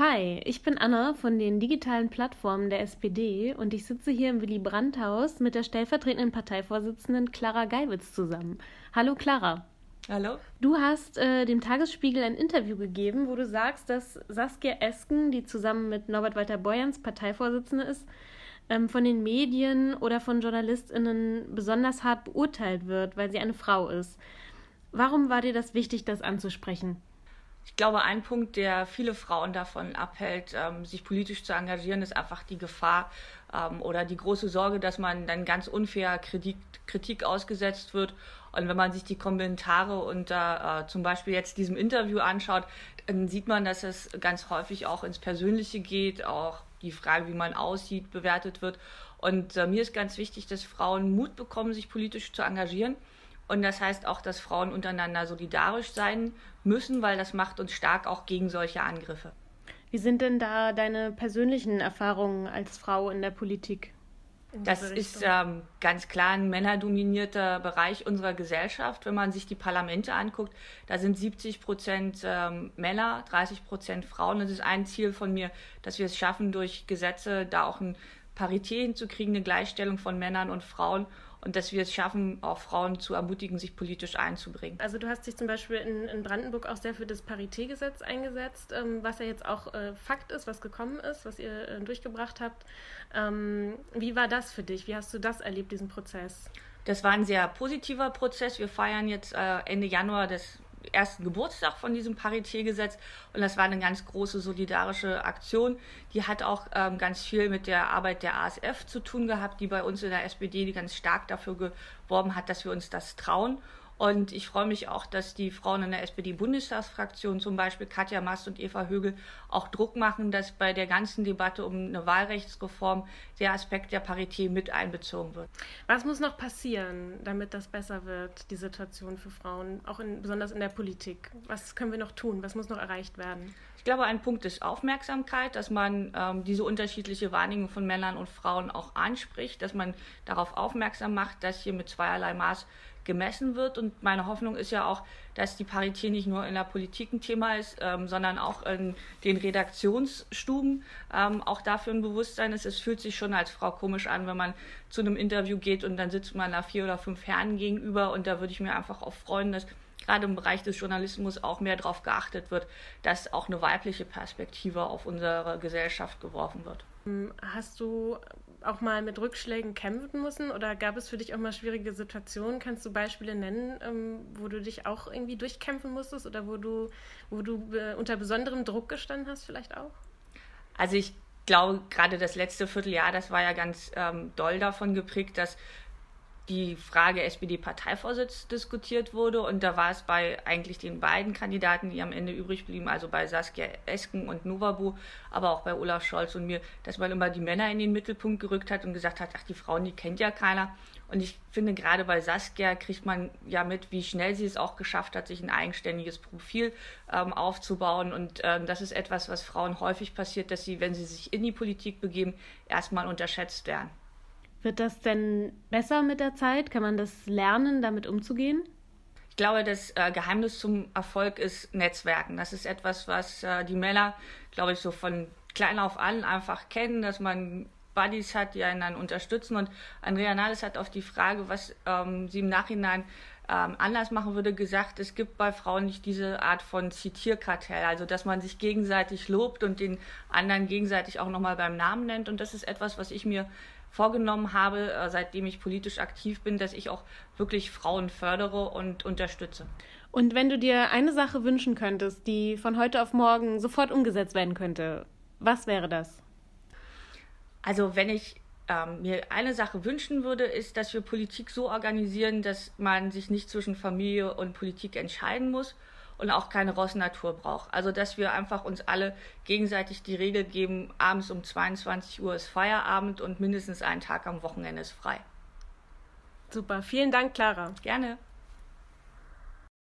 Hi, ich bin Anna von den digitalen Plattformen der SPD und ich sitze hier im Willy-Brandt-Haus mit der stellvertretenden Parteivorsitzenden Clara Geywitz zusammen. Hallo Clara. Hallo. Du hast dem Tagesspiegel ein Interview gegeben, wo du sagst, dass Saskia Esken, die zusammen mit Norbert Walter-Borjans Parteivorsitzende ist, von den Medien oder von JournalistInnen besonders hart beurteilt wird, weil sie eine Frau ist. Warum war dir das wichtig, das anzusprechen? Ich glaube, ein Punkt, der viele Frauen davon abhält, sich politisch zu engagieren, ist einfach die Gefahr oder die große Sorge, dass man dann ganz unfair Kritik ausgesetzt wird. Und wenn man sich die Kommentare unter zum Beispiel jetzt diesem Interview anschaut, dann sieht man, dass es ganz häufig auch ins Persönliche geht, auch die Frage, wie man aussieht, bewertet wird. Und mir ist ganz wichtig, dass Frauen Mut bekommen, sich politisch zu engagieren. Und das heißt auch, dass Frauen untereinander solidarisch sein müssen, weil das macht uns stark auch gegen solche Angriffe. Wie sind denn da deine persönlichen Erfahrungen als Frau in der Politik? Das ist ganz klar ein männerdominierter Bereich unserer Gesellschaft. Wenn man sich die Parlamente anguckt, da sind 70% Männer, 30% Frauen. Das ist ein Ziel von mir, dass wir es schaffen, durch Gesetze da auch eine Parität hinzukriegen, eine Gleichstellung von Männern und Frauen. Und dass wir es schaffen, auch Frauen zu ermutigen, sich politisch einzubringen. Also du hast dich zum Beispiel in Brandenburg auch sehr für das Paritätgesetz eingesetzt, was ja jetzt auch Fakt ist, was gekommen ist, was ihr durchgebracht habt. Wie war das für dich? Wie hast du das erlebt, diesen Prozess? Das war ein sehr positiver Prozess. Wir feiern jetzt Ende Januar das ersten Geburtstag von diesem Paritätgesetz und das war eine ganz große solidarische Aktion. Die hat auch ganz viel mit der Arbeit der ASF zu tun gehabt, die bei uns in der SPD ganz stark dafür geworben hat, dass wir uns das trauen. Und ich freue mich auch, dass die Frauen in der SPD-Bundestagsfraktion, zum Beispiel Katja Mast und Eva Högel, auch Druck machen, dass bei der ganzen Debatte um eine Wahlrechtsreform der Aspekt der Parität mit einbezogen wird. Was muss noch passieren, damit das besser wird, die Situation für Frauen, auch besonders in der Politik? Was können wir noch tun? Was muss noch erreicht werden? Ich glaube, ein Punkt ist Aufmerksamkeit, dass man diese unterschiedliche Wahrnehmung von Männern und Frauen auch anspricht, dass man darauf aufmerksam macht, dass hier mit zweierlei Maß gemessen wird. Und meine Hoffnung ist ja auch, dass die Parität nicht nur in der Politik ein Thema ist, sondern auch in den Redaktionsstuben auch dafür ein Bewusstsein ist. Es fühlt sich schon als Frau komisch an, wenn man zu einem Interview geht und dann sitzt man da 4 oder 5 Herren gegenüber. Und da würde ich mir einfach auch freuen, dass gerade im Bereich des Journalismus auch mehr darauf geachtet wird, dass auch eine weibliche Perspektive auf unsere Gesellschaft geworfen wird. Hast du auch mal mit Rückschlägen kämpfen müssen oder gab es für dich auch mal schwierige Situationen? Kannst du Beispiele nennen, wo du dich auch irgendwie durchkämpfen musstest oder wo du unter besonderem Druck gestanden hast vielleicht auch? Also ich glaube, gerade das letzte Vierteljahr, das war ja ganz doll davon geprägt, dass die Frage SPD-Parteivorsitz diskutiert wurde und da war es bei eigentlich den beiden Kandidaten, die am Ende übrig blieben, also bei Saskia Esken und Novabo, aber auch bei Olaf Scholz und mir, dass man immer die Männer in den Mittelpunkt gerückt hat und gesagt hat, ach, die Frauen, die kennt ja keiner. Und ich finde, gerade bei Saskia kriegt man ja mit, wie schnell sie es auch geschafft hat, sich ein eigenständiges Profil aufzubauen. Und das ist etwas, was Frauen häufig passiert, dass sie, wenn sie sich in die Politik begeben, erstmal unterschätzt werden. Wird das denn besser mit der Zeit? Kann man das lernen, damit umzugehen? Ich glaube, das Geheimnis zum Erfolg ist Netzwerken. Das ist etwas, was die Männer, glaube ich, so von klein auf an einfach kennen, dass man Buddies hat, die einen dann unterstützen. Und Andrea Nahles hat auf die Frage, was sie im Nachhinein anders machen würde, gesagt, es gibt bei Frauen nicht diese Art von Zitierkartell, also dass man sich gegenseitig lobt und den anderen gegenseitig auch nochmal beim Namen nennt. Und das ist etwas, was ich mir vorgenommen habe, seitdem ich politisch aktiv bin, dass ich auch wirklich Frauen fördere und unterstütze. Und wenn du dir eine Sache wünschen könntest, die von heute auf morgen sofort umgesetzt werden könnte, was wäre das? Also wenn ich mir eine Sache wünschen würde, ist, dass wir Politik so organisieren, dass man sich nicht zwischen Familie und Politik entscheiden muss und auch keine Rossnatur braucht. Also dass wir einfach uns alle gegenseitig die Regel geben, abends um 22 Uhr ist Feierabend und mindestens einen Tag am Wochenende ist frei. Super, vielen Dank, Clara. Gerne.